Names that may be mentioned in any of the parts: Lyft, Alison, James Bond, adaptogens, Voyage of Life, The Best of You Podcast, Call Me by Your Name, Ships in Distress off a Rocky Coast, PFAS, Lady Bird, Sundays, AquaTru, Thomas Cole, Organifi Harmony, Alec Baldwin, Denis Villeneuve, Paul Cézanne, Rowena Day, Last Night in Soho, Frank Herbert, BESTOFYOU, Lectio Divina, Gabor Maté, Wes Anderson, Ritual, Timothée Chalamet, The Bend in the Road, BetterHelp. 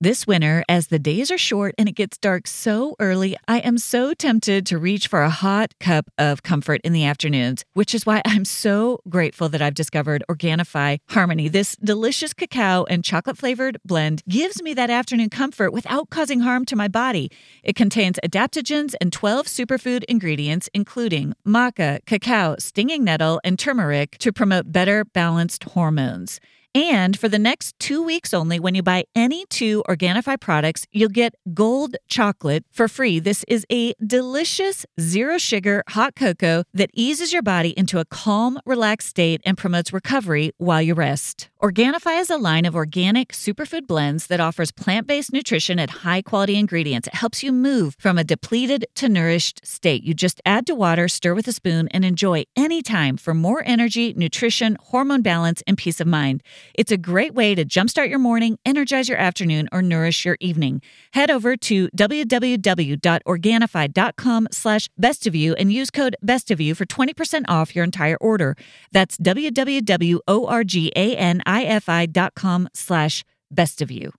This winter, as the days are short and it gets dark so early, I am so tempted to reach for a hot cup of comfort in the afternoons, which is why I'm so grateful that I've discovered Organifi Harmony. This delicious cacao and chocolate-flavored blend gives me that afternoon comfort without causing harm to my body. It contains adaptogens and 12 superfood ingredients, including maca, cacao, stinging nettle, and turmeric to promote better balanced hormones. And for the next 2 weeks only, when you buy any two Organifi products, you'll get gold chocolate for free. This is a delicious zero-sugar hot cocoa that eases your body into a calm, relaxed state and promotes recovery while you rest. Organifi is a line of organic superfood blends that offers plant-based nutrition at high-quality ingredients. It helps you move from a depleted to nourished state. You just add to water, stir with a spoon, and enjoy anytime for more energy, nutrition, hormone balance, and peace of mind. It's a great way to jumpstart your morning, energize your afternoon, or nourish your evening. Head over to www.organifi.com/bestofyou and use code bestofyou for 20% off your entire order. That's www.organifi.com/bestofyou.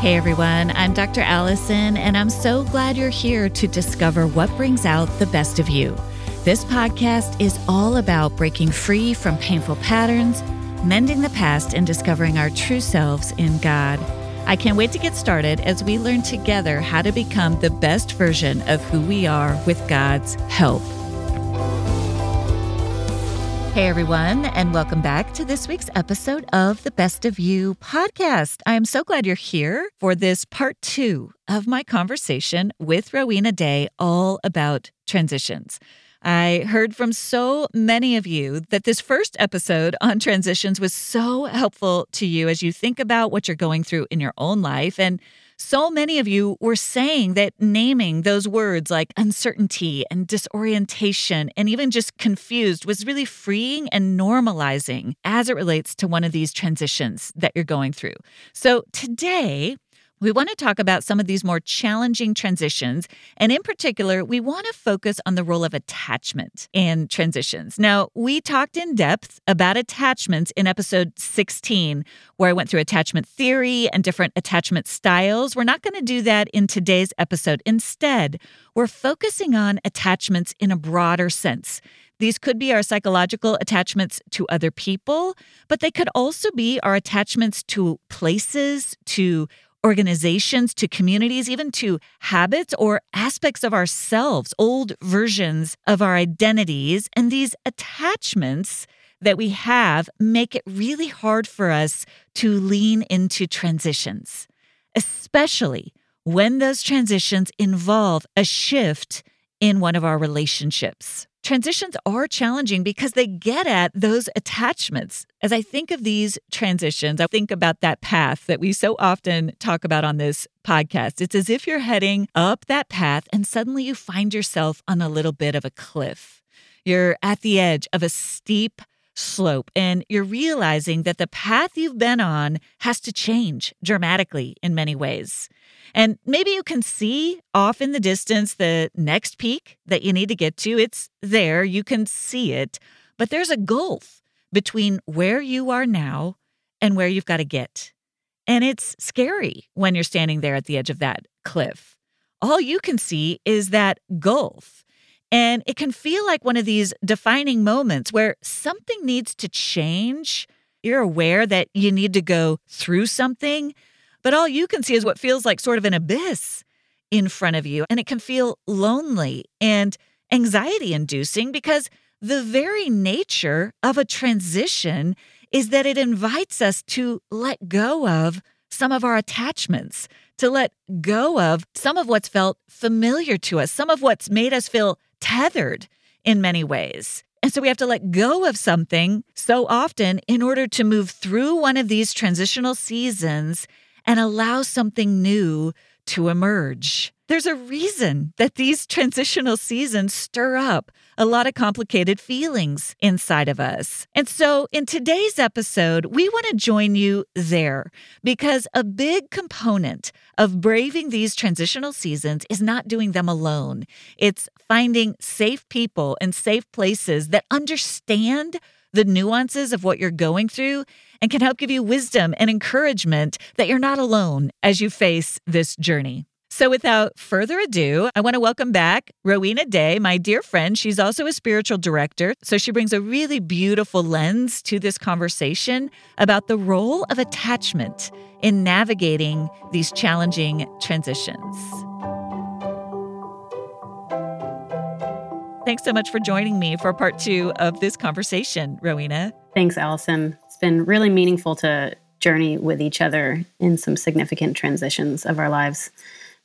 Hey everyone, I'm Dr. Alison, and I'm so glad you're here to discover what brings out the best of you. This podcast is all about breaking free from painful patterns, mending the past, and discovering our true selves in God. I can't wait to get started as we learn together how to become the best version of who we are with God's help. Hey everyone, and welcome back to this week's episode of The Best of You Podcast. I am so glad you're here for this part two of my conversation with Rowena Day all about transitions. I heard from so many of you that this first episode on transitions was so helpful to you as you think about what you're going through in your own life. And so many of you were saying that naming those words like uncertainty and disorientation and even just confused was really freeing and normalizing as it relates to one of these transitions that you're going through. So today, we want to talk about some of these more challenging transitions, and in particular, we want to focus on the role of attachment in transitions. Now, we talked in depth about attachments in episode 16, where I went through attachment theory and different attachment styles. We're not going to do that in today's episode. Instead, we're focusing on attachments in a broader sense. These could be our psychological attachments to other people, but they could also be our attachments to places, to organizations, to communities, even to habits or aspects of ourselves, old versions of our identities. And these attachments that we have make it really hard for us to lean into transitions, especially when those transitions involve a shift in one of our relationships. Transitions are challenging because they get at those attachments. As I think of these transitions, I think about that path that we so often talk about on this podcast. It's as if you're heading up that path and suddenly you find yourself on a little bit of a cliff. You're at the edge of a steep slope, and you're realizing that the path you've been on has to change dramatically in many ways. And maybe you can see off in the distance the next peak that you need to get to. It's there, you can see it, but there's a gulf between where you are now and where you've got to get. And it's scary when you're standing there at the edge of that cliff. All you can see is that gulf. And it can feel like one of these defining moments where something needs to change. You're aware that you need to go through something, but all you can see is what feels like sort of an abyss in front of you. And it can feel lonely and anxiety-inducing because the very nature of a transition is that it invites us to let go of some of our attachments, to let go of some of what's felt familiar to us, some of what's made us feel tethered in many ways. And so we have to let go of something so often in order to move through one of these transitional seasons and allow something new to emerge. There's a reason that these transitional seasons stir up a lot of complicated feelings inside of us. And so in today's episode, we want to join you there because a big component of braving these transitional seasons is not doing them alone. It's finding safe people and safe places that understand the nuances of what you're going through and can help give you wisdom and encouragement that you're not alone as you face this journey. So without further ado, I want to welcome back Rowena Day, my dear friend. She's also a spiritual director, so she brings a really beautiful lens to this conversation about the role of attachment in navigating these challenging transitions. Thanks so much for joining me for part two of this conversation, Rowena. Thanks, Alison. It's been really meaningful to journey with each other in some significant transitions of our lives.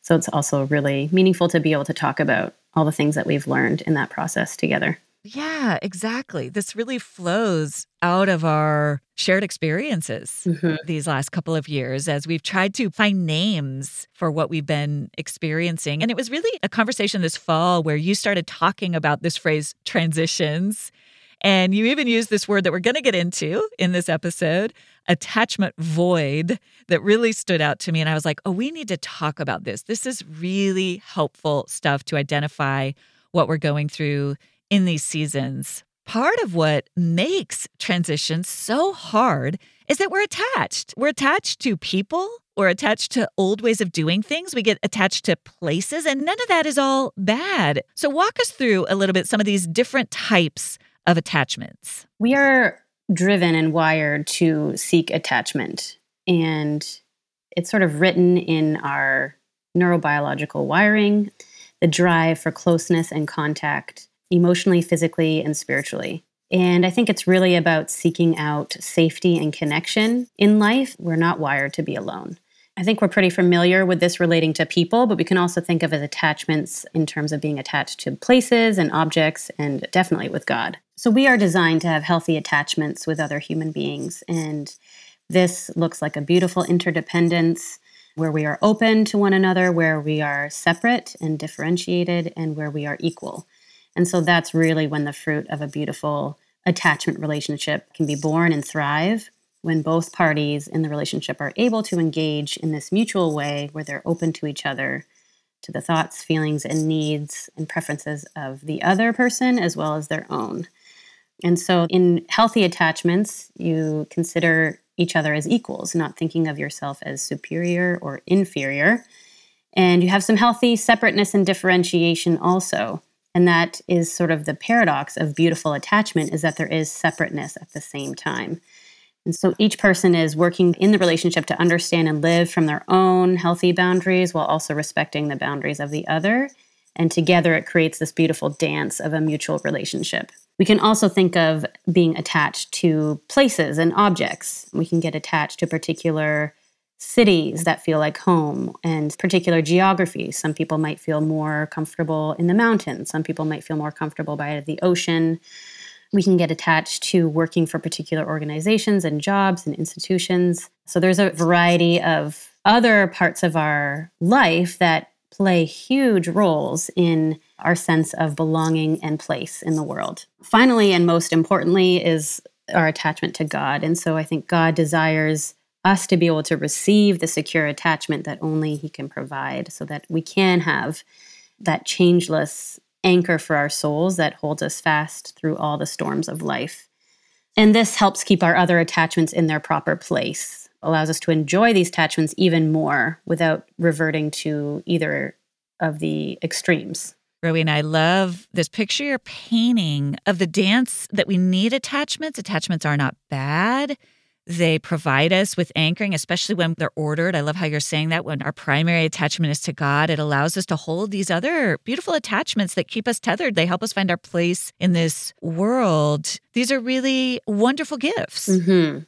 So it's also really meaningful to be able to talk about all the things that we've learned in that process together. Yeah, exactly. This really flows out of our shared experiences these last couple of years as we've tried to find names for what we've been experiencing. And it was really a conversation this fall where you started talking about this phrase, transitions. And you even used this word that we're going to get into in this episode, attachment void, that really stood out to me. And I was like, oh, we need to talk about this. This is really helpful stuff to identify what we're going through in these seasons. Part of what makes transition so hard is that we're attached. We're attached to people. We're attached to old ways of doing things. We get attached to places, and none of that is all bad. So walk us through a little bit some of these different types of attachments. We are driven and wired to seek attachment. And it's sort of written in our neurobiological wiring, the drive for closeness and contact, emotionally, physically, and spiritually. And I think it's really about seeking out safety and connection in life. We're not wired to be alone. I think we're pretty familiar with this relating to people, but we can also think of as attachments in terms of being attached to places and objects and definitely with God. So we are designed to have healthy attachments with other human beings. And this looks like a beautiful interdependence where we are open to one another, where we are separate and differentiated, and where we are equal. And so that's really when the fruit of a beautiful attachment relationship can be born and thrive. When both parties in the relationship are able to engage in this mutual way where they're open to each other, to the thoughts, feelings, and needs and preferences of the other person as well as their own. And so in healthy attachments, you consider each other as equals, not thinking of yourself as superior or inferior. And you have some healthy separateness and differentiation also. And that is sort of the paradox of beautiful attachment, is that there is separateness at the same time. And so each person is working in the relationship to understand and live from their own healthy boundaries while also respecting the boundaries of the other. And together it creates this beautiful dance of a mutual relationship. We can also think of being attached to places and objects. We can get attached to particular cities that feel like home and particular geographies. Some people might feel more comfortable in the mountains. Some people might feel more comfortable by the ocean. We can get attached to working for particular organizations and jobs and institutions. So there's a variety of other parts of our life that play huge roles in our sense of belonging and place in the world. Finally, and most importantly, is our attachment to God. And so I think God desires us to be able to receive the secure attachment that only He can provide, so that we can have that changeless anchor for our souls that holds us fast through all the storms of life. And this helps keep our other attachments in their proper place, allows us to enjoy these attachments even more without reverting to either of the extremes. Rowena, I love this picture you're painting of the dance that we need attachments. Attachments are not bad. They provide us with anchoring, especially when they're ordered. I love how you're saying that when our primary attachment is to God, it allows us to hold these other beautiful attachments that keep us tethered. They help us find our place in this world. These are really wonderful gifts. Mm-hmm.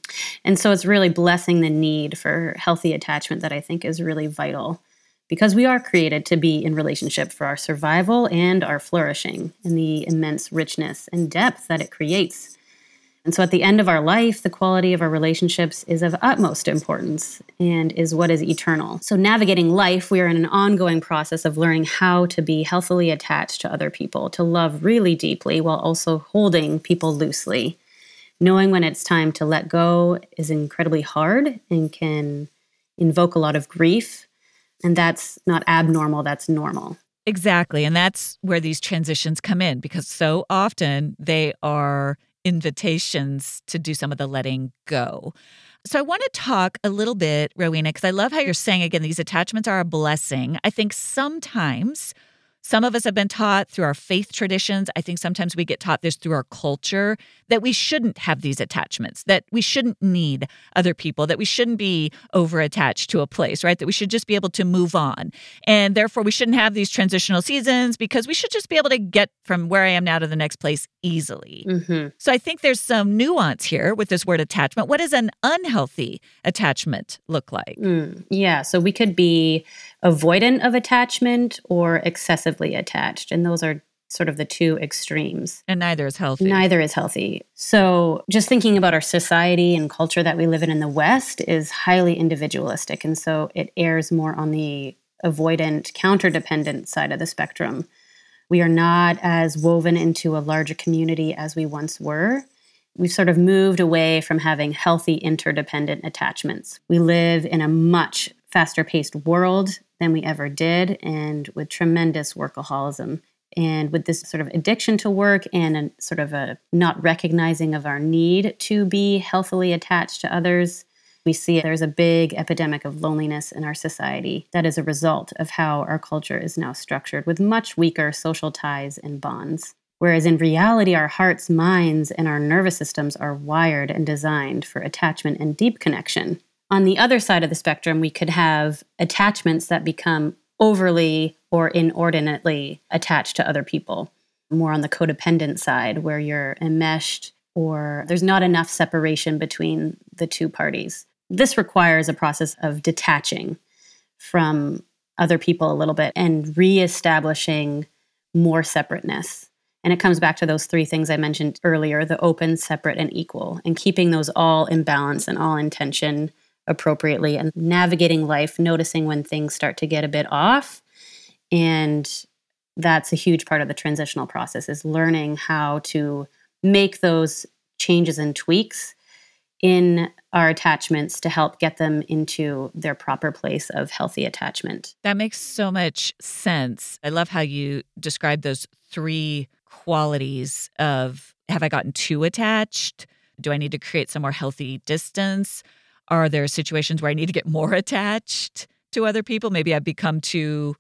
And so it's really blessing the need for healthy attachment that I think is really vital, because we are created to be in relationship for our survival and our flourishing, and the immense richness and depth that it creates. And so at the end of our life, the quality of our relationships is of utmost importance and is what is eternal. So navigating life, we are in an ongoing process of learning how to be healthily attached to other people, to love really deeply while also holding people loosely. Knowing when it's time to let go is incredibly hard and can invoke a lot of grief. And that's not abnormal, that's normal. Exactly. And that's where these transitions come in, because so often they are invitations to do some of the letting go. So I want to talk a little bit, Rowena, because I love how you're saying, again, these attachments are a blessing. I think sometimes some of us have been taught through our faith traditions. I think sometimes we get taught this through our culture, that we shouldn't have these attachments, that we shouldn't need other people, that we shouldn't be over-attached to a place, right? That we should just be able to move on. And therefore, we shouldn't have these transitional seasons because we should just be able to get from where I am now to the next place easily. Mm-hmm. So I think there's some nuance here with this word attachment. What does an unhealthy attachment look like? Yeah, so we could be avoidant of attachment or excessively attached. And those are sort of the two extremes. And neither is healthy. Neither is healthy. So just thinking about our society and culture that we live in the West is highly individualistic. And so it errs more on the avoidant, counter-dependent side of the spectrum. We are not as woven into a larger community as we once were. We've sort of moved away from having healthy, interdependent attachments. We live in a much faster-paced world than we ever did, and with tremendous workaholism. And with this sort of addiction to work and a sort of a not recognizing of our need to be healthily attached to others, we see there's a big epidemic of loneliness in our society that is a result of how our culture is now structured, with much weaker social ties and bonds. Whereas in reality, our hearts, minds, and our nervous systems are wired and designed for attachment and deep connection. On the other side of the spectrum, we could have attachments that become overly or inordinately attached to other people, more on the codependent side where you're enmeshed or there's not enough separation between the two parties. This requires a process of detaching from other people a little bit and reestablishing more separateness. And it comes back to those three things I mentioned earlier, the open, separate, and equal, and keeping those all in balance and all in tension appropriately, and navigating life, noticing when things start to get a bit off. And that's a huge part of the transitional process, is learning how to make those changes and tweaks in our attachments to help get them into their proper place of healthy attachment. That makes so much sense. I love how you describe those three qualities of, have I gotten too attached? Do I need to create some more healthy distance? Are there situations where I need to get more attached to other people? Maybe I've become too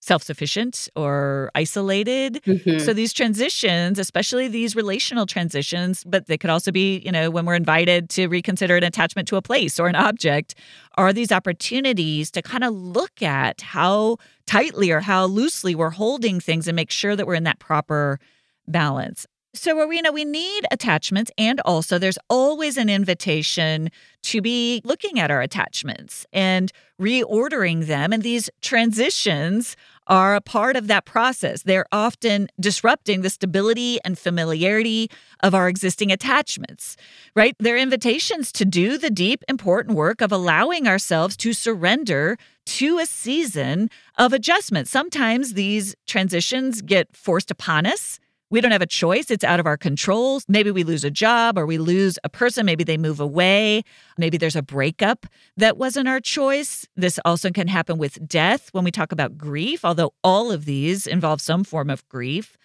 self-sufficient or isolated. Mm-hmm. So these transitions, especially these relational transitions, but they could also be, when we're invited to reconsider an attachment to a place or an object, are these opportunities to kind of look at how tightly or how loosely we're holding things and make sure that we're in that proper balance. So, Rowena, we need attachments, and also there's always an invitation to be looking at our attachments and reordering them. And these transitions are a part of that process. They're often disrupting the stability and familiarity of our existing attachments, right? They're invitations to do the deep, important work of allowing ourselves to surrender to a season of adjustment. Sometimes these transitions get forced upon us. We don't have a choice. It's out of our control. Maybe we lose a job or we lose a person. Maybe they move away. Maybe there's a breakup that wasn't our choice. This also can happen with death when we talk about grief, although all of these involve some form of grief.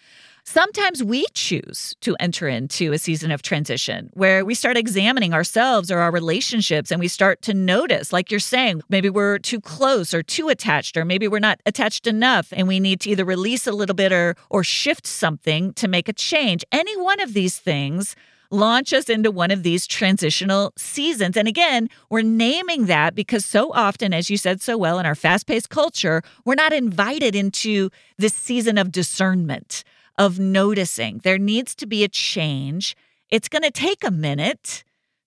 Sometimes we choose to enter into a season of transition where we start examining ourselves or our relationships, and we start to notice, like you're saying, maybe we're too close or too attached, or maybe we're not attached enough and we need to either release a little bit or shift something to make a change. Any one of these things launch us into one of these transitional seasons. And again, we're naming that because so often, as you said so well, in our fast-paced culture, we're not invited into this season of discernment, of noticing. There needs to be a change. It's going to take a minute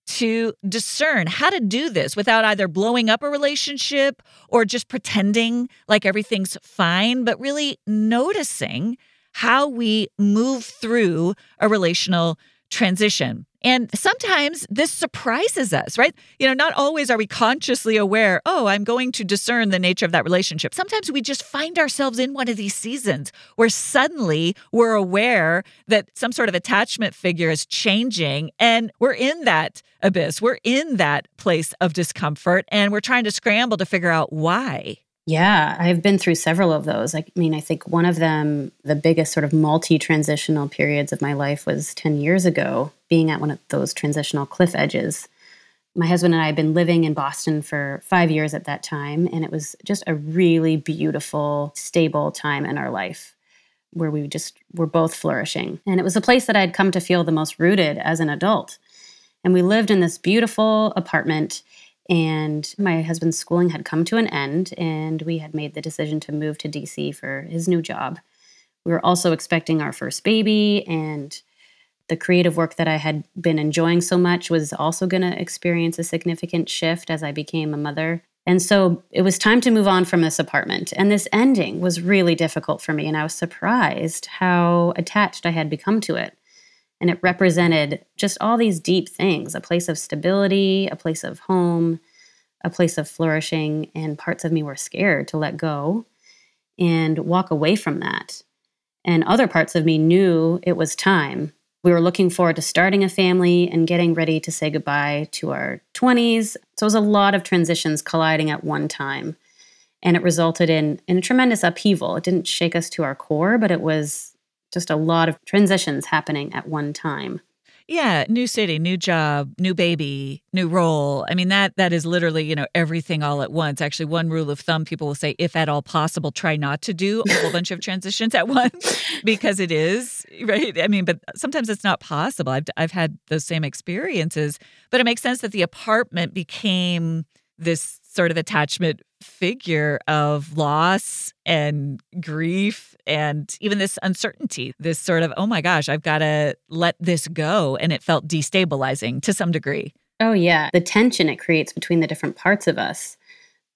to discern how to do this without either blowing up a relationship or just pretending like everything's fine, but really noticing how we move through a relational transition. And sometimes this surprises us, right? Not always are we consciously aware, I'm going to discern the nature of that relationship. Sometimes we just find ourselves in one of these seasons where suddenly we're aware that some sort of attachment figure is changing, and we're in that abyss. We're in that place of discomfort, and we're trying to scramble to figure out why. Yeah, I've been through several of those. I mean, I think one of them, the biggest sort of multi-transitional periods of my life was 10 years ago, being at one of those transitional cliff edges. My husband and I had been living in Boston for 5 years at that time, and it was just a really beautiful, stable time in our life where we just were both flourishing. And it was the place that I'd come to feel the most rooted as an adult. And we lived in this beautiful apartment, and my husband's schooling had come to an end, and we had made the decision to move to DC for his new job. We were also expecting our first baby, and the creative work that I had been enjoying so much was also going to experience a significant shift as I became a mother. And so it was time to move on from this apartment. And this ending was really difficult for me, and I was surprised how attached I had become to it. And it represented just all these deep things, a place of stability, a place of home, a place of flourishing, and parts of me were scared to let go and walk away from that. And other parts of me knew it was time. We were looking forward to starting a family and getting ready to say goodbye to our 20s. So it was a lot of transitions colliding at one time, and it resulted in a tremendous upheaval. It didn't shake us to our core, but it was just a lot of transitions happening at one time. Yeah, new city, new job, new baby, new role. I mean, that is literally, you know, everything all at once. Actually, one rule of thumb, people will say, if at all possible, try not to do a whole bunch of transitions at once, because it is, right? I mean, but sometimes it's not possible. I've had those same experiences, but it makes sense that the apartment became this sort of attachment figure of loss and grief and even this uncertainty, this sort of, oh my gosh, I've got to let this go. And it felt destabilizing to some degree. Oh yeah. The tension it creates between the different parts of us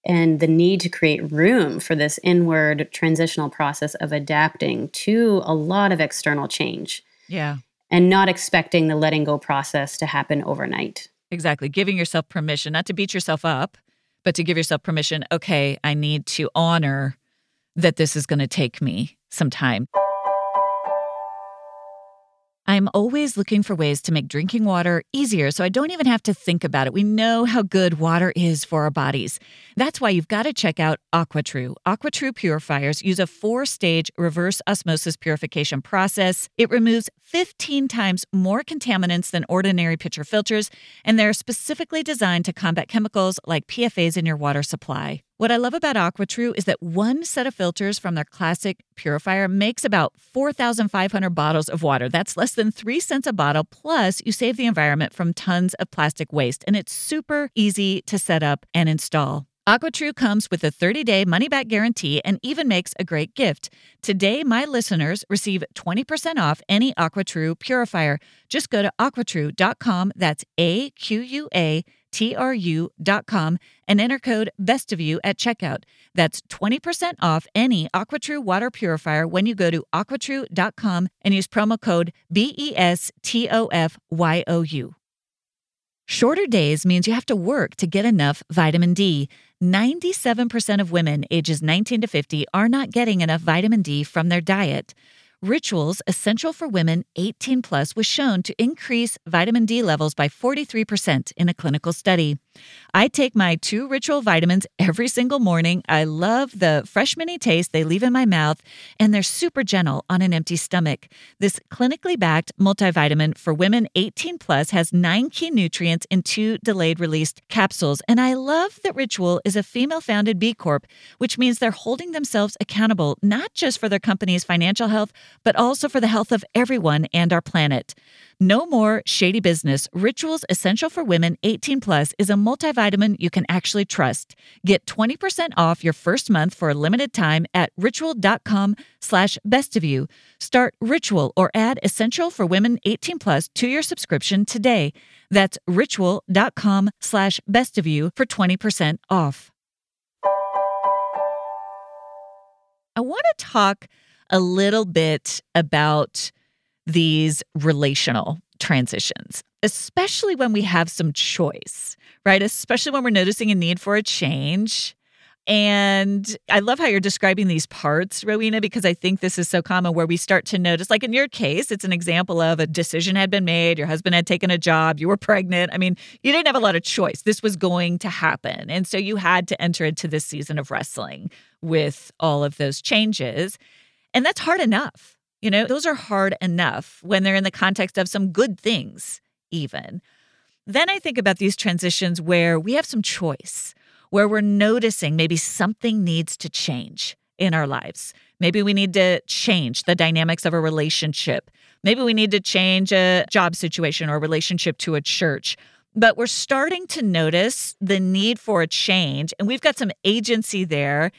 and the need to create room for this inward transitional process of adapting to a lot of external change. Yeah. And not expecting the letting go process to happen overnight. Exactly. Giving yourself permission, not to beat yourself up, but to give yourself permission, okay, I need to honor that this is going to take me some time. I'm always looking for ways to make drinking water easier so I don't even have to think about it. We know how good water is for our bodies. That's why you've got to check out AquaTru. AquaTru purifiers use a 4-stage reverse osmosis purification process. It removes 15 times more contaminants than ordinary pitcher filters, and they're specifically designed to combat chemicals like PFAS in your water supply. What I love about AquaTru is that one set of filters from their classic purifier makes about 4,500 bottles of water. That's less than 3 cents a bottle. Plus, you save the environment from tons of plastic waste, and it's super easy to set up and install. AquaTru comes with a 30-day money-back guarantee and even makes a great gift. Today, my listeners receive 20% off any AquaTru purifier. Just go to aquatru.com, that's AQUATRU.com, and enter code BESTOFYOU at checkout. That's 20% off any AquaTru water purifier when you go to aquatru.com and use promo code BESTOFYOU. Shorter days means you have to work to get enough vitamin D. 97% of women ages 19 to 50 are not getting enough vitamin D from their diet. Ritual's Essential for Women 18 Plus was shown to increase vitamin D levels by 43% in a clinical study. I take my 2 Ritual vitamins every single morning. I love the fresh mini taste they leave in my mouth, and they're super gentle on an empty stomach. This clinically backed multivitamin for women 18 plus has 9 key nutrients in 2 delayed release capsules. And I love that Ritual is a female-founded B Corp, which means they're holding themselves accountable, not just for their company's financial health, but also for the health of everyone and our planet. No more shady business. Ritual's Essential for Women 18 Plus is a multivitamin you can actually trust. Get 20% off your first month for a limited time at ritual.com/bestofyou. Start Ritual or add Essential for Women 18 Plus to your subscription today. That's ritual.com/bestofyou for 20% off. I want to talk a little bit about these relational transitions, especially when we have some choice, right? Especially when we're noticing a need for a change. And I love how you're describing these parts, Rowena, because I think this is so common where we start to notice, like in your case, it's an example of a decision had been made, your husband had taken a job, you were pregnant. I mean, you didn't have a lot of choice. This was going to happen. And so you had to enter into this season of wrestling with all of those changes. And that's hard enough. You know, those are hard enough when they're in the context of some good things even. Then I think about these transitions where we have some choice, where we're noticing maybe something needs to change in our lives. Maybe we need to change the dynamics of a relationship. Maybe we need to change a job situation or relationship to a church. But we're starting to notice the need for a change, and we've got some agency there.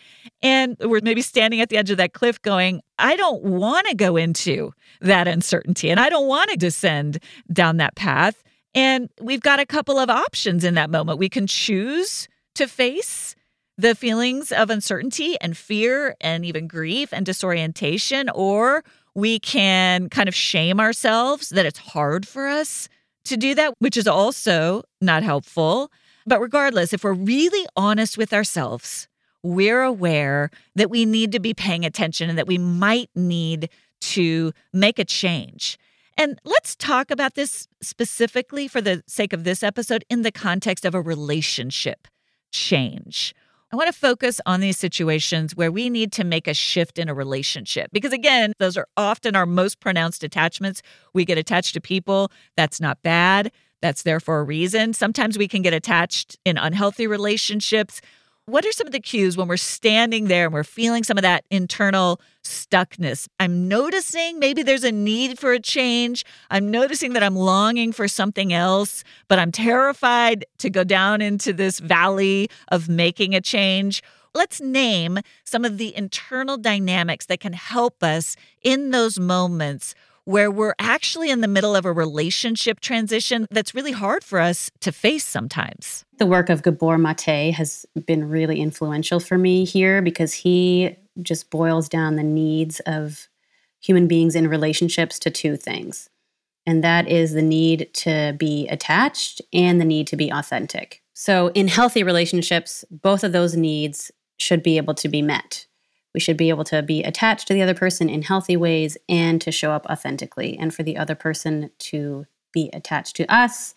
And we're maybe standing at the edge of that cliff going, I don't want to go into that uncertainty, and I don't want to descend down that path. And we've got a couple of options in that moment. We can choose to face the feelings of uncertainty and fear and even grief and disorientation, or we can kind of shame ourselves that it's hard for us to do that, which is also not helpful. But regardless, if we're really honest with ourselves, we're aware that we need to be paying attention and that we might need to make a change. And let's talk about this specifically for the sake of this episode in the context of a relationship change. I want to focus on these situations where we need to make a shift in a relationship because, again, those are often our most pronounced attachments. We get attached to people. That's not bad. That's there for a reason. Sometimes we can get attached in unhealthy relationships. What are some of the cues when we're standing there and we're feeling some of that internal stuckness? I'm noticing maybe there's a need for a change. I'm noticing that I'm longing for something else, but I'm terrified to go down into this valley of making a change. Let's name some of the internal dynamics that can help us in those moments where we're actually in the middle of a relationship transition that's really hard for us to face sometimes. The work of Gabor Maté has been really influential for me here because he just boils down the needs of human beings in relationships to two things. And that is the need to be attached and the need to be authentic. So in healthy relationships, both of those needs should be able to be met. We should be able to be attached to the other person in healthy ways and to show up authentically, and for the other person to be attached to us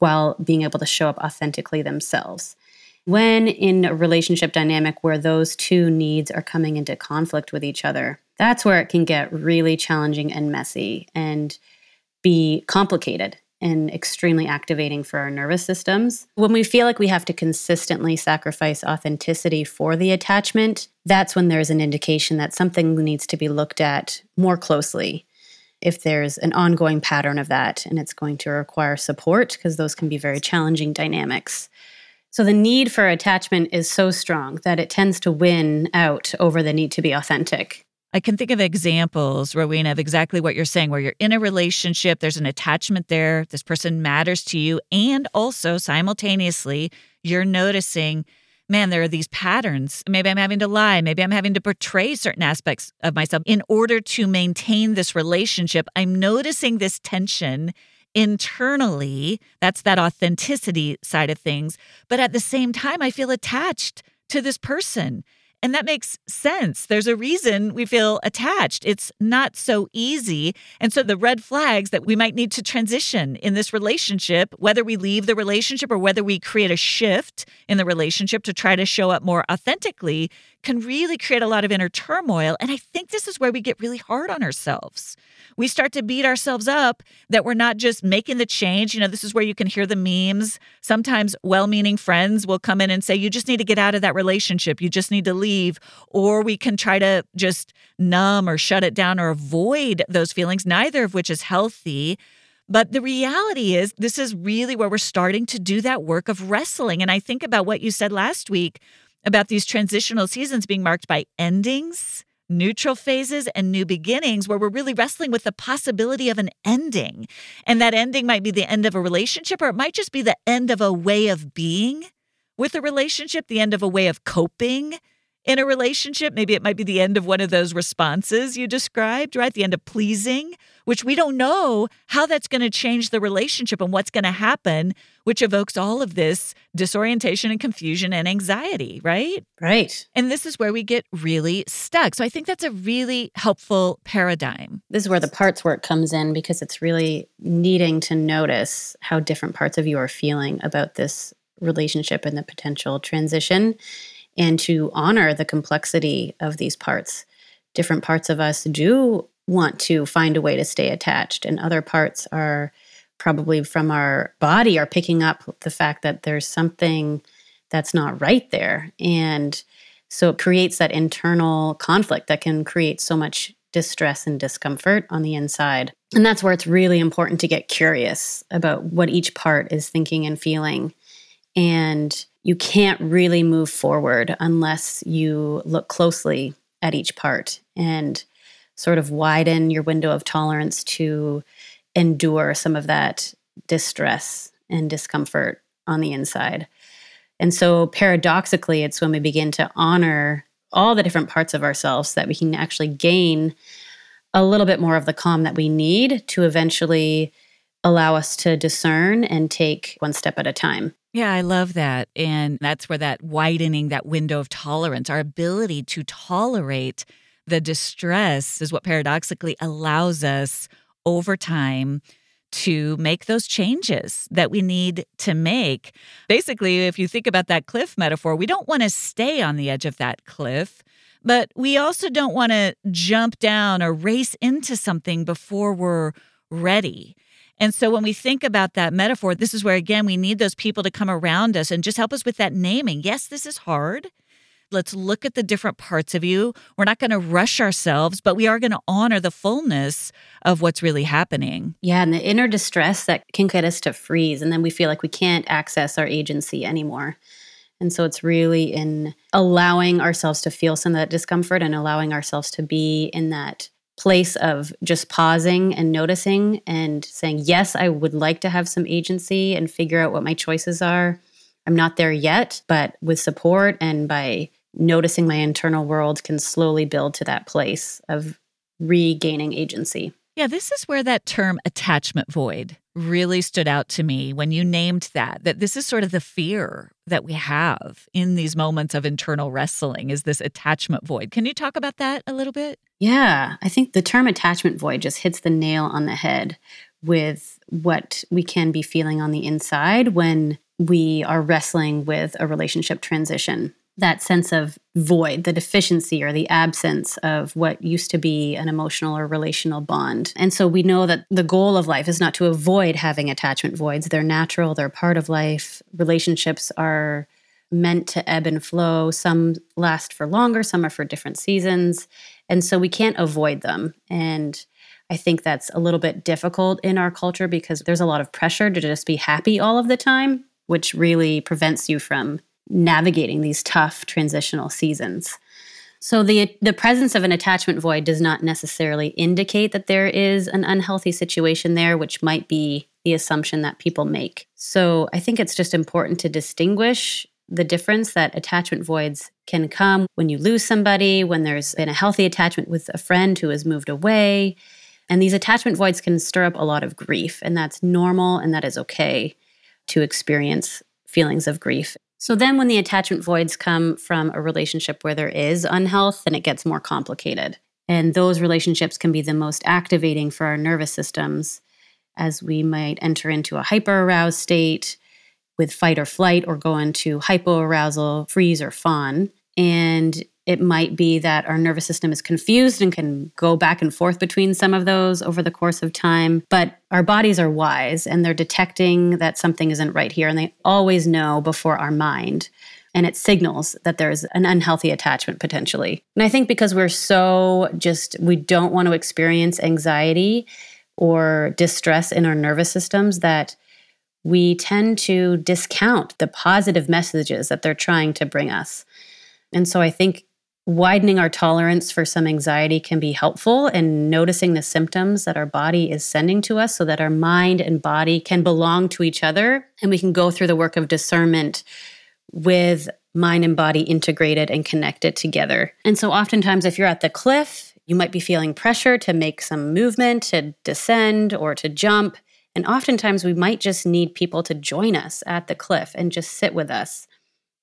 while being able to show up authentically themselves. When in a relationship dynamic where those two needs are coming into conflict with each other, that's where it can get really challenging and messy and be complicated and extremely activating for our nervous systems. When we feel like we have to consistently sacrifice authenticity for the attachment, that's when there's an indication that something needs to be looked at more closely. If there's an ongoing pattern of that, and it's going to require support because those can be very challenging dynamics. So the need for attachment is so strong that it tends to win out over the need to be authentic. I can think of examples, Rowena, of exactly what you're saying, where you're in a relationship, there's an attachment there, this person matters to you, and also simultaneously, you're noticing, man, there are these patterns. Maybe I'm having to lie. Maybe I'm having to portray certain aspects of myself in order to maintain this relationship. I'm noticing this tension internally. That's that authenticity side of things. But at the same time, I feel attached to this person. And that makes sense. There's a reason we feel attached. It's not so easy. And so the red flags that we might need to transition in this relationship, whether we leave the relationship or whether we create a shift in the relationship to try to show up more authentically, can really create a lot of inner turmoil. And I think this is where we get really hard on ourselves. We start to beat ourselves up that we're not just making the change. You know, this is where you can hear the memes. Sometimes well-meaning friends will come in and say, you just need to get out of that relationship. You just need to leave. Or we can try to just numb or shut it down or avoid those feelings, neither of which is healthy. But the reality is, this is really where we're starting to do that work of wrestling. And I think about what you said last week about these transitional seasons being marked by endings, neutral phases, and new beginnings, where we're really wrestling with the possibility of an ending. And that ending might be the end of a relationship, or it might just be the end of a way of being with a relationship, the end of a way of coping in a relationship. Maybe it might be the end of one of those responses you described, right? The end of pleasing, which we don't know how that's going to change the relationship and what's going to happen which evokes all of this disorientation and confusion and anxiety, right? Right. And this is where we get really stuck. So I think that's a really helpful paradigm. This is where the parts work comes in, because it's really needing to notice how different parts of you are feeling about this relationship and the potential transition, and to honor the complexity of these parts. Different parts of us do want to find a way to stay attached, and other parts are probably from our body are picking up the fact that there's something that's not right there. And so it creates that internal conflict that can create so much distress and discomfort on the inside. And that's where it's really important to get curious about what each part is thinking and feeling. And you can't really move forward unless you look closely at each part and sort of widen your window of tolerance to endure some of that distress and discomfort on the inside. And so paradoxically, it's when we begin to honor all the different parts of ourselves that we can actually gain a little bit more of the calm that we need to eventually allow us to discern and take one step at a time. Yeah, I love that. And that's where that widening, that window of tolerance, our ability to tolerate the distress is what paradoxically allows us over time to make those changes that we need to make. Basically, if you think about that cliff metaphor, we don't want to stay on the edge of that cliff, but we also don't want to jump down or race into something before we're ready. And so when we think about that metaphor, this is where, again, we need those people to come around us and just help us with that naming. Yes, this is hard. Let's look at the different parts of you. We're not going to rush ourselves, but we are going to honor the fullness of what's really happening. Yeah, and the inner distress that can get us to freeze, and then we feel like we can't access our agency anymore. And so it's really in allowing ourselves to feel some of that discomfort and allowing ourselves to be in that place of just pausing and noticing and saying, yes, I would like to have some agency and figure out what my choices are. I'm not there yet, but with support and by noticing my internal world can slowly build to that place of regaining agency. Yeah, this is where that term attachment void really stood out to me when you named that this is sort of the fear that we have in these moments of internal wrestling, is this attachment void. Can you talk about that a little bit? Yeah, I think the term attachment void just hits the nail on the head with what we can be feeling on the inside when we are wrestling with a relationship transition. That sense of void, the deficiency or the absence of what used to be an emotional or relational bond. And so we know that the goal of life is not to avoid having attachment voids. They're natural, they're part of life. Relationships are meant to ebb and flow. Some last for longer, some are for different seasons. And so we can't avoid them. And I think that's a little bit difficult in our culture because there's a lot of pressure to just be happy all of the time, which really prevents you from navigating these tough transitional seasons. So the presence of an attachment void does not necessarily indicate that there is an unhealthy situation there, which might be the assumption that people make. So I think it's just important to distinguish the difference that attachment voids can come when you lose somebody, when there's been a healthy attachment with a friend who has moved away. And these attachment voids can stir up a lot of grief, and that's normal and that is okay to experience feelings of grief. So then when the attachment voids come from a relationship where there is unhealth, then it gets more complicated. And those relationships can be the most activating for our nervous systems, as we might enter into a hyper-aroused state with fight or flight, or go into hypoarousal, freeze or fawn. And it might be that our nervous system is confused and can go back and forth between some of those over the course of time. But our bodies are wise and they're detecting that something isn't right here. And they always know before our mind. And it signals that there's an unhealthy attachment potentially. And I think because we're so we don't want to experience anxiety or distress in our nervous systems, that we tend to discount the positive messages that they're trying to bring us. And so I think widening our tolerance for some anxiety can be helpful, and noticing the symptoms that our body is sending to us so that our mind and body can belong to each other, and we can go through the work of discernment with mind and body integrated and connected together. And so oftentimes if you're at the cliff, you might be feeling pressure to make some movement, to descend or to jump, And oftentimes we might just need people to join us at the cliff and just sit with us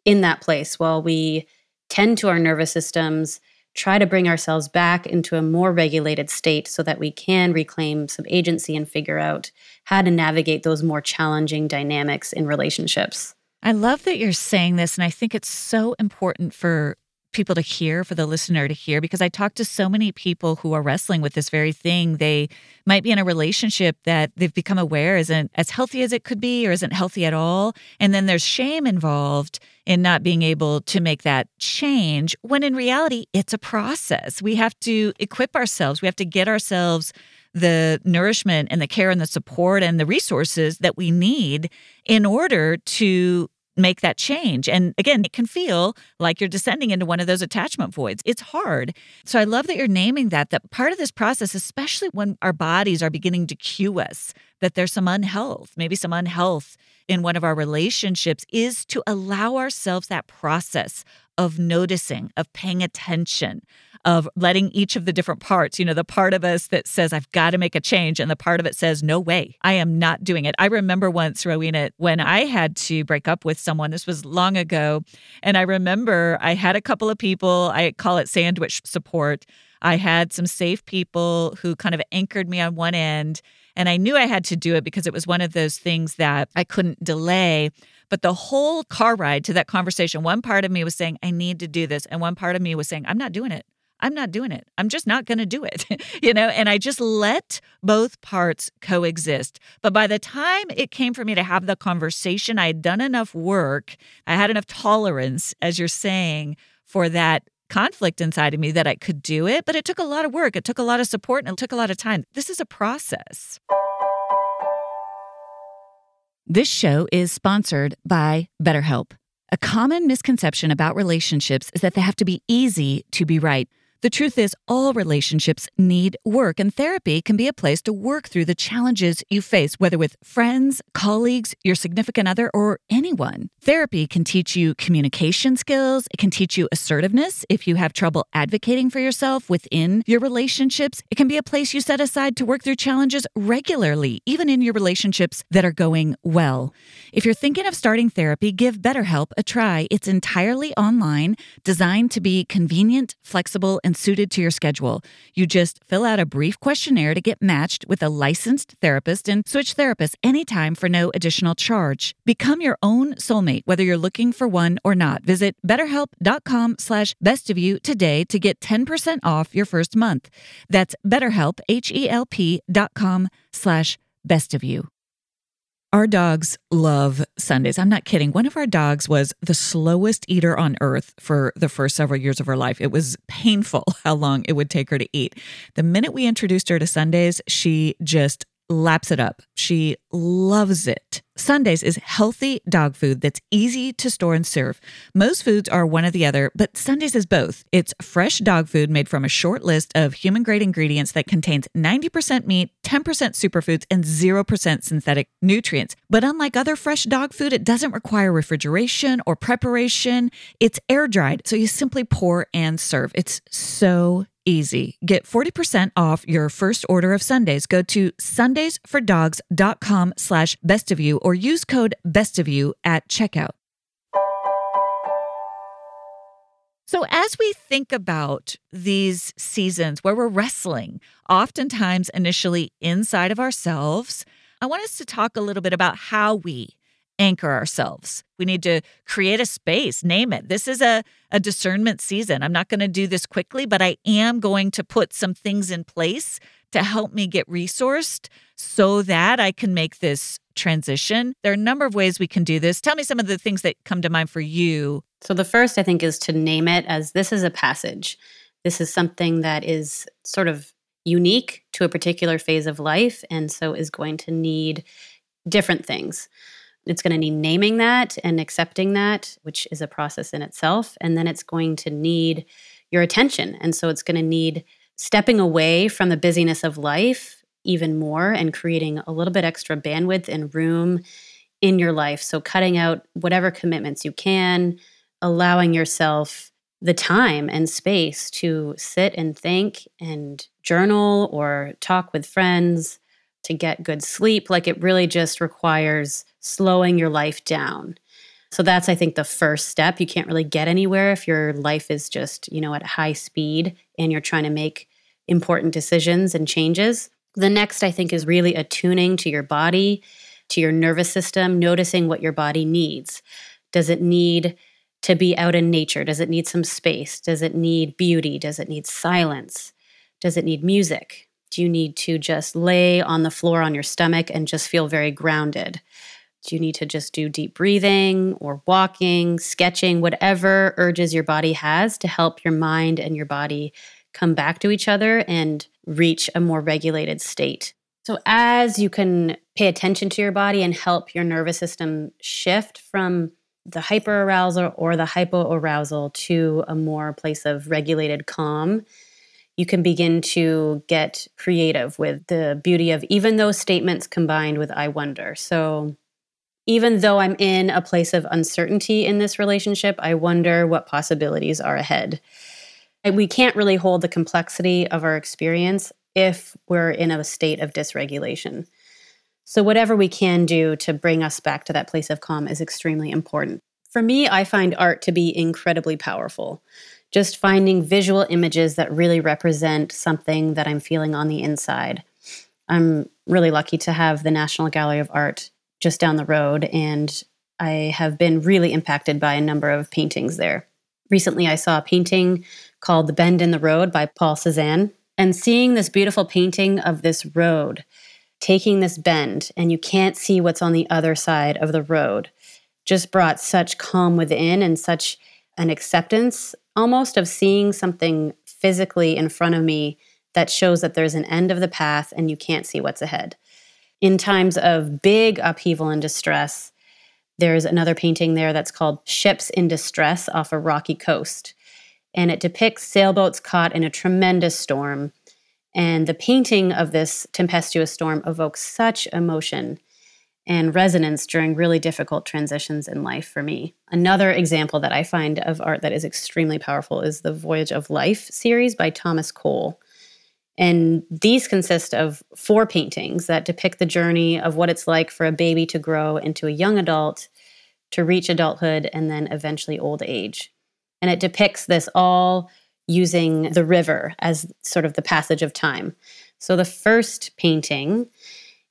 in that place while we tend to our nervous systems, try to bring ourselves back into a more regulated state so that we can reclaim some agency and figure out how to navigate those more challenging dynamics in relationships. I love that you're saying this, and I think it's so important for people to hear, for the listener to hear, because I talk to so many people who are wrestling with this very thing. They might be in a relationship that they've become aware isn't as healthy as it could be or isn't healthy at all. And then there's shame involved in not being able to make that change, when in reality, it's a process. We have to equip ourselves. We have to get ourselves the nourishment and the care and the support and the resources that we need in order to make that change. And again, it can feel like you're descending into one of those attachment voids. It's hard. So I love that you're naming that part of this process, especially when our bodies are beginning to cue us that there's some unhealth, maybe some unhealth in one of our relationships, is to allow ourselves that process of noticing, of paying attention, of letting each of the different parts, the part of us that says, I've got to make a change, and the part of it says, no way, I am not doing it. I remember once, Rowena, when I had to break up with someone, this was long ago, and I remember I had a couple of people, I call it sandwich support. I had some safe people who kind of anchored me on one end, and I knew I had to do it because it was one of those things that I couldn't delay. But the whole car ride to that conversation, one part of me was saying, I need to do this. And one part of me was saying, I'm not doing it. I'm just not going to do it, and I just let both parts coexist. But by the time it came for me to have the conversation, I had done enough work. I had enough tolerance, as you're saying, for that conflict inside of me that I could do it. But it took a lot of work. It took a lot of support, and it took a lot of time. This is a process. This show is sponsored by BetterHelp. A common misconception about relationships is that they have to be easy to be right. The truth is, all relationships need work, and therapy can be a place to work through the challenges you face, whether with friends, colleagues, your significant other, or anyone. Therapy can teach you communication skills. It can teach you assertiveness if you have trouble advocating for yourself within your relationships. It can be a place you set aside to work through challenges regularly, even in your relationships that are going well. If you're thinking of starting therapy, give BetterHelp a try. It's entirely online, designed to be convenient, flexible, and suited to your schedule. You just fill out a brief questionnaire to get matched with a licensed therapist and switch therapists anytime for no additional charge. Become your own soulmate, whether you're looking for one or not. Visit BetterHelp.com/bestofyou today to get 10% off your first month. That's BetterHelp, HELP.com/bestofyou. Our dogs love Sundays. I'm not kidding. One of our dogs was the slowest eater on earth for the first several years of her life. It was painful how long it would take her to eat. The minute we introduced her to Sundays, she just laps it up. She loves it. Sundays is healthy dog food that's easy to store and serve. Most foods are one or the other, but Sundays is both. It's fresh dog food made from a short list of human-grade ingredients that contains 90% meat, 10% superfoods, and 0% synthetic nutrients. But unlike other fresh dog food, it doesn't require refrigeration or preparation. It's air-dried, so you simply pour and serve. It's so easy. Get 40% off your first order of Sundays. Go to sundaysfordogs.com/bestofyou or use code bestofyou at checkout. So as we think about these seasons where we're wrestling, oftentimes initially inside of ourselves, I want us to talk a little bit about how we anchor ourselves. We need to create a space, name it. This is a discernment season. I'm not going to do this quickly, but I am going to put some things in place to help me get resourced so that I can make this transition. There are a number of ways we can do this. Tell me some of the things that come to mind for you. So the first, I think, is to name it as this is a passage. This is something that is sort of unique to a particular phase of life, and so is going to need different things. It's going to need naming that and accepting that, which is a process in itself. And then it's going to need your attention. And so it's going to need stepping away from the busyness of life even more and creating a little bit extra bandwidth and room in your life. So cutting out whatever commitments you can, allowing yourself the time and space to sit and think and journal or talk with friends to get good sleep. Like, it really just requires slowing your life down. So that's, I think, the first step. You can't really get anywhere if your life is just, you know, at high speed and you're trying to make important decisions and changes. The next, I think, is really attuning to your body, to your nervous system, noticing what your body needs. Does it need to be out in nature? Does it need some space? Does it need beauty? Does it need silence? Does it need music? Do you need to just lay on the floor on your stomach and just feel very grounded? Do you need to just do deep breathing or walking, sketching, whatever urges your body has to help your mind and your body come back to each other and reach a more regulated state? So as you can pay attention to your body and help your nervous system shift from the hyperarousal or the hypoarousal to a more place of regulated calm, you can begin to get creative with the beauty of even those statements combined with I wonder. So even though I'm in a place of uncertainty in this relationship, I wonder what possibilities are ahead. And we can't really hold the complexity of our experience if we're in a state of dysregulation. So whatever we can do to bring us back to that place of calm is extremely important. For me, I find art to be incredibly powerful. Just finding visual images that really represent something that I'm feeling on the inside. I'm really lucky to have the National Gallery of Art just down the road, and I have been really impacted by a number of paintings there. Recently, I saw a painting called The Bend in the Road by Paul Cézanne, and seeing this beautiful painting of this road, taking this bend, and you can't see what's on the other side of the road, just brought such calm within and such an acceptance almost of seeing something physically in front of me that shows that there's an end of the path and you can't see what's ahead. In times of big upheaval and distress, there's another painting there that's called Ships in Distress off a Rocky Coast. And it depicts sailboats caught in a tremendous storm. And the painting of this tempestuous storm evokes such emotion and resonance during really difficult transitions in life for me. Another example that I find of art that is extremely powerful is the Voyage of Life series by Thomas Cole. And these consist of 4 paintings that depict the journey of what it's like for a baby to grow into a young adult, to reach adulthood, and then eventually old age. And it depicts this all using the river as sort of the passage of time. So the first painting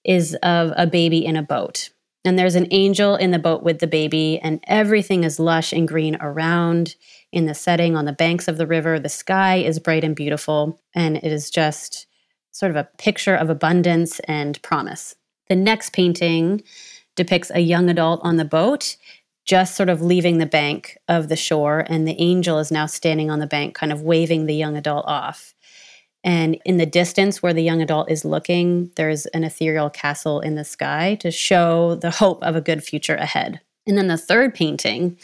is of a baby in a boat. And there's an angel in the boat with the baby, and everything is lush and green around. In the setting on the banks of the river, the sky is bright and beautiful, and it is just sort of a picture of abundance and promise. The next painting depicts a young adult on the boat, just sort of leaving the bank of the shore, and the angel is now standing on the bank, kind of waving the young adult off. And in the distance where the young adult is looking, there's an ethereal castle in the sky to show the hope of a good future ahead. And then the third painting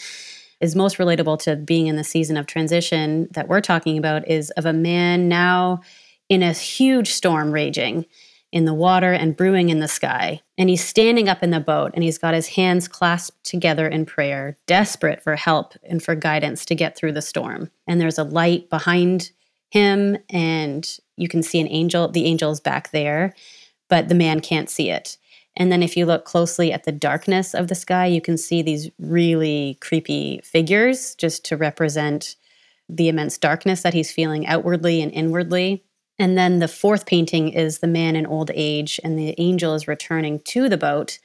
is most relatable to being in the season of transition that we're talking about, is of a man now in a huge storm raging in the water and brewing in the sky. And he's standing up in the boat, and he's got his hands clasped together in prayer, desperate for help and for guidance to get through the storm. And there's a light behind him, and you can see an angel. The angel's back there, but the man can't see it. And then if you look closely at the darkness of the sky, you can see these really creepy figures just to represent the immense darkness that he's feeling outwardly and inwardly. And then the fourth painting is the man in old age, and the angel is returning to the boat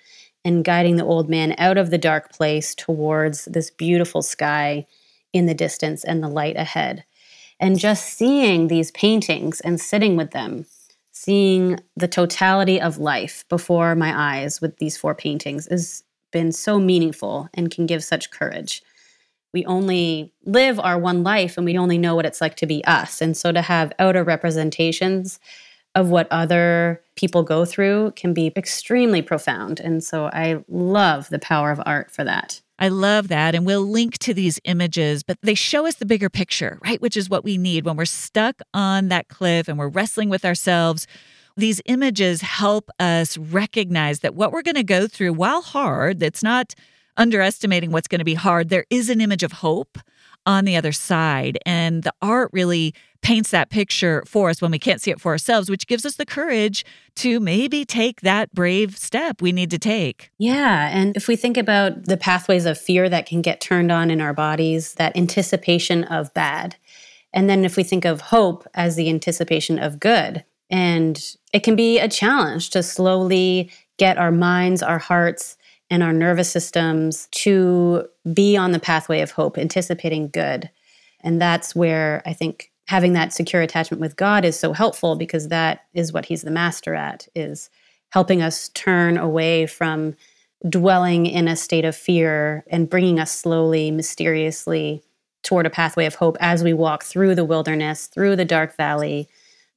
and guiding the old man out of the dark place towards this beautiful sky in the distance and the light ahead. And just seeing these paintings and sitting with them, seeing the totality of life before my eyes with these 4 paintings has been so meaningful and can give such courage. We only live our one life, and we only know what it's like to be us. And so to have outer representations of what other people go through can be extremely profound. And so I love the power of art for that. I love that. And we'll link to these images, but they show us the bigger picture, right? Which is what we need when we're stuck on that cliff and we're wrestling with ourselves. These images help us recognize that what we're going to go through, while hard, that's not underestimating what's going to be hard, there is an image of hope on the other side. And the art really paints that picture for us when we can't see it for ourselves, which gives us the courage to maybe take that brave step we need to take. Yeah. And if we think about the pathways of fear that can get turned on in our bodies, that anticipation of bad. And then if we think of hope as the anticipation of good, and it can be a challenge to slowly get our minds, our hearts, and our nervous systems to be on the pathway of hope, anticipating good. And that's where I think having that secure attachment with God is so helpful, because that is what he's the master at, is helping us turn away from dwelling in a state of fear and bringing us slowly, mysteriously toward a pathway of hope as we walk through the wilderness, through the dark valley.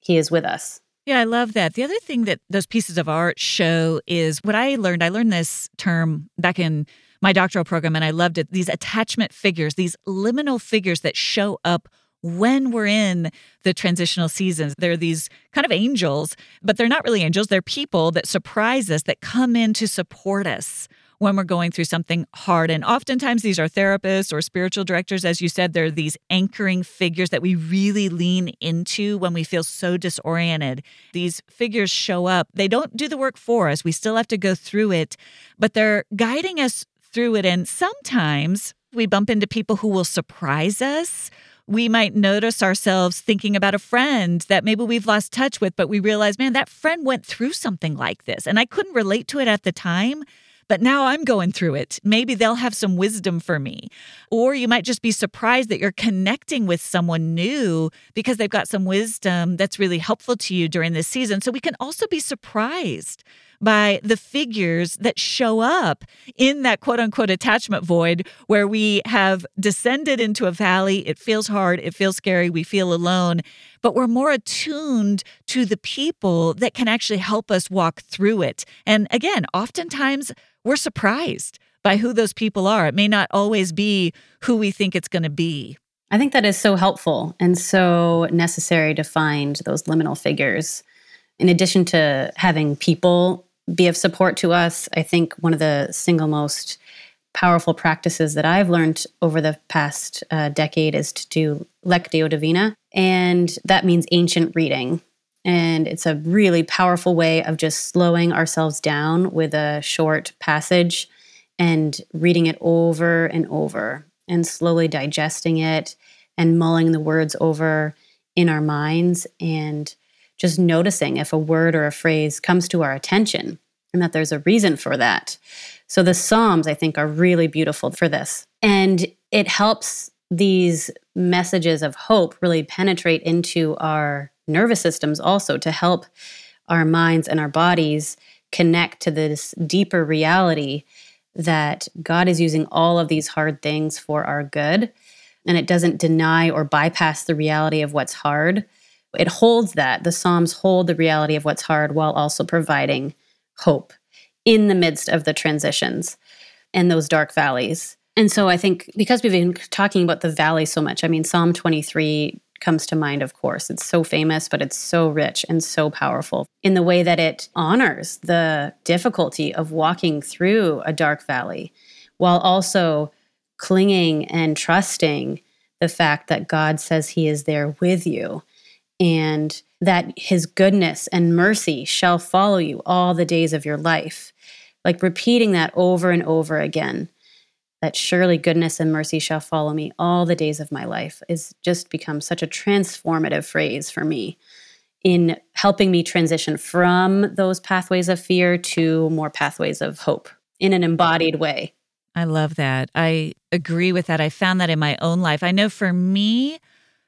He is with us. Yeah, I love that. The other thing that those pieces of art show is what I learned this term back in my doctoral program, and I loved it, these attachment figures, these liminal figures that show up when we're in the transitional seasons. They're these kind of angels, but they're not really angels. They're people that surprise us, that come in to support us when we're going through something hard. And oftentimes these are therapists or spiritual directors. As you said, they're these anchoring figures that we really lean into when we feel so disoriented. These figures show up. They don't do the work for us. We still have to go through it, but they're guiding us through it. And sometimes we bump into people who will surprise us. We might notice ourselves thinking about a friend that maybe we've lost touch with, but we realize, man, that friend went through something like this, and I couldn't relate to it at the time, but now I'm going through it. Maybe they'll have some wisdom for me. Or you might just be surprised that you're connecting with someone new because they've got some wisdom that's really helpful to you during this season. So we can also be surprised by the figures that show up in that quote-unquote attachment void where we have descended into a valley. It feels hard. It feels scary. We feel alone. But we're more attuned to the people that can actually help us walk through it. And again, oftentimes we're surprised by who those people are. It may not always be who we think it's going to be. I think that is so helpful and so necessary to find those liminal figures. In addition to having people be of support to us, I think one of the single most powerful practices that I've learned over the past decade is to do Lectio Divina, and that means ancient reading. And it's a really powerful way of just slowing ourselves down with a short passage and reading it over and over and slowly digesting it and mulling the words over in our minds and just noticing if a word or a phrase comes to our attention and that there's a reason for that. So the Psalms, I think, are really beautiful for this. And it helps these messages of hope really penetrate into our nervous systems also, to help our minds and our bodies connect to this deeper reality that God is using all of these hard things for our good. And it doesn't deny or bypass the reality of what's hard. It holds that. The Psalms hold the reality of what's hard while also providing hope in the midst of the transitions and those dark valleys. And so I think because we've been talking about the valley so much, I mean, Psalm 23 comes to mind, of course. It's so famous, but it's so rich and so powerful in the way that it honors the difficulty of walking through a dark valley while also clinging and trusting the fact that God says he is there with you, and that his goodness and mercy shall follow you all the days of your life. Like repeating that over and over again, that surely goodness and mercy shall follow me all the days of my life, is just become such a transformative phrase for me in helping me transition from those pathways of fear to more pathways of hope in an embodied way. I love that. I agree with that. I found that in my own life. I know for me,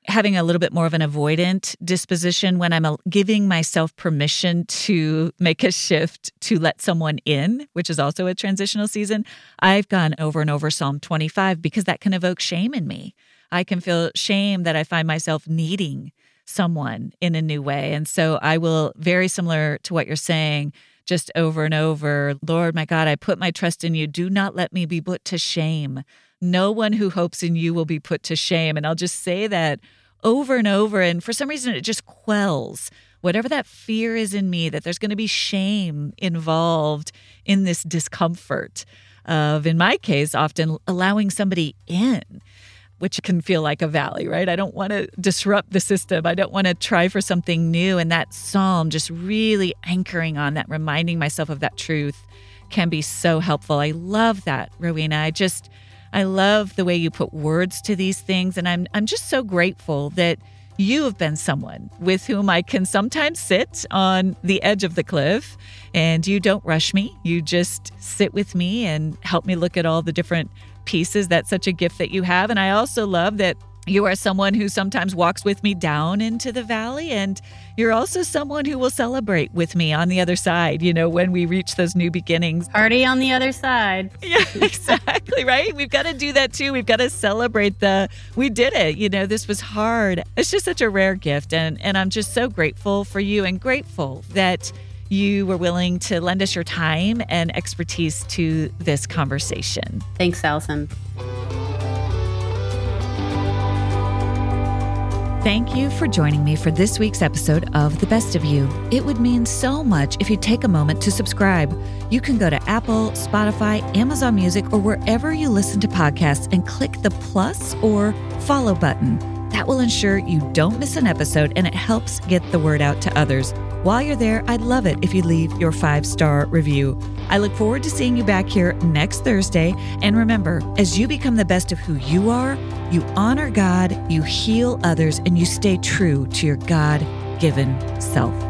having a little bit more of an avoidant disposition when I'm giving myself permission to make a shift to let someone in, which is also a transitional season, I've gone over and over Psalm 25 because that can evoke shame in me. I can feel shame that I find myself needing someone in a new way. And so I will, very similar to what you're saying, just over and over, Lord, my God, I put my trust in you. Do not let me be put to shame. No one who hopes in you will be put to shame. And I'll just say that over and over. And for some reason, it just quells whatever that fear is in me that there's going to be shame involved in this discomfort. of, in my case, often allowing somebody in, which can feel like a valley, right? I don't want to disrupt the system. I don't want to try for something new. And that psalm, just really anchoring on that, reminding myself of that truth, can be so helpful. I love that, Rowena. I love the way you put words to these things. And I'm just so grateful that you have been someone with whom I can sometimes sit on the edge of the cliff, and you don't rush me. You just sit with me and help me look at all the different pieces. That's such a gift that you have. And I also love that you are someone who sometimes walks with me down into the valley, and you're also someone who will celebrate with me on the other side, you know, when we reach those new beginnings. Party on the other side. Yeah, exactly, right? We've got to do that too. We've got to celebrate we did it, you know, this was hard. It's just such a rare gift, and I'm just so grateful for you and grateful that you were willing to lend us your time and expertise to this conversation. Thanks, Alison. Thank you for joining me for this week's episode of The Best of You. It would mean so much if you take a moment to subscribe. You can go to Apple, Spotify, Amazon Music, or wherever you listen to podcasts and click the plus or follow button. That will ensure you don't miss an episode, and it helps get the word out to others. While you're there, I'd love it if you leave your 5-star review. I look forward to seeing you back here next Thursday. And remember, as you become the best of who you are, you honor God, you heal others, and you stay true to your God-given self.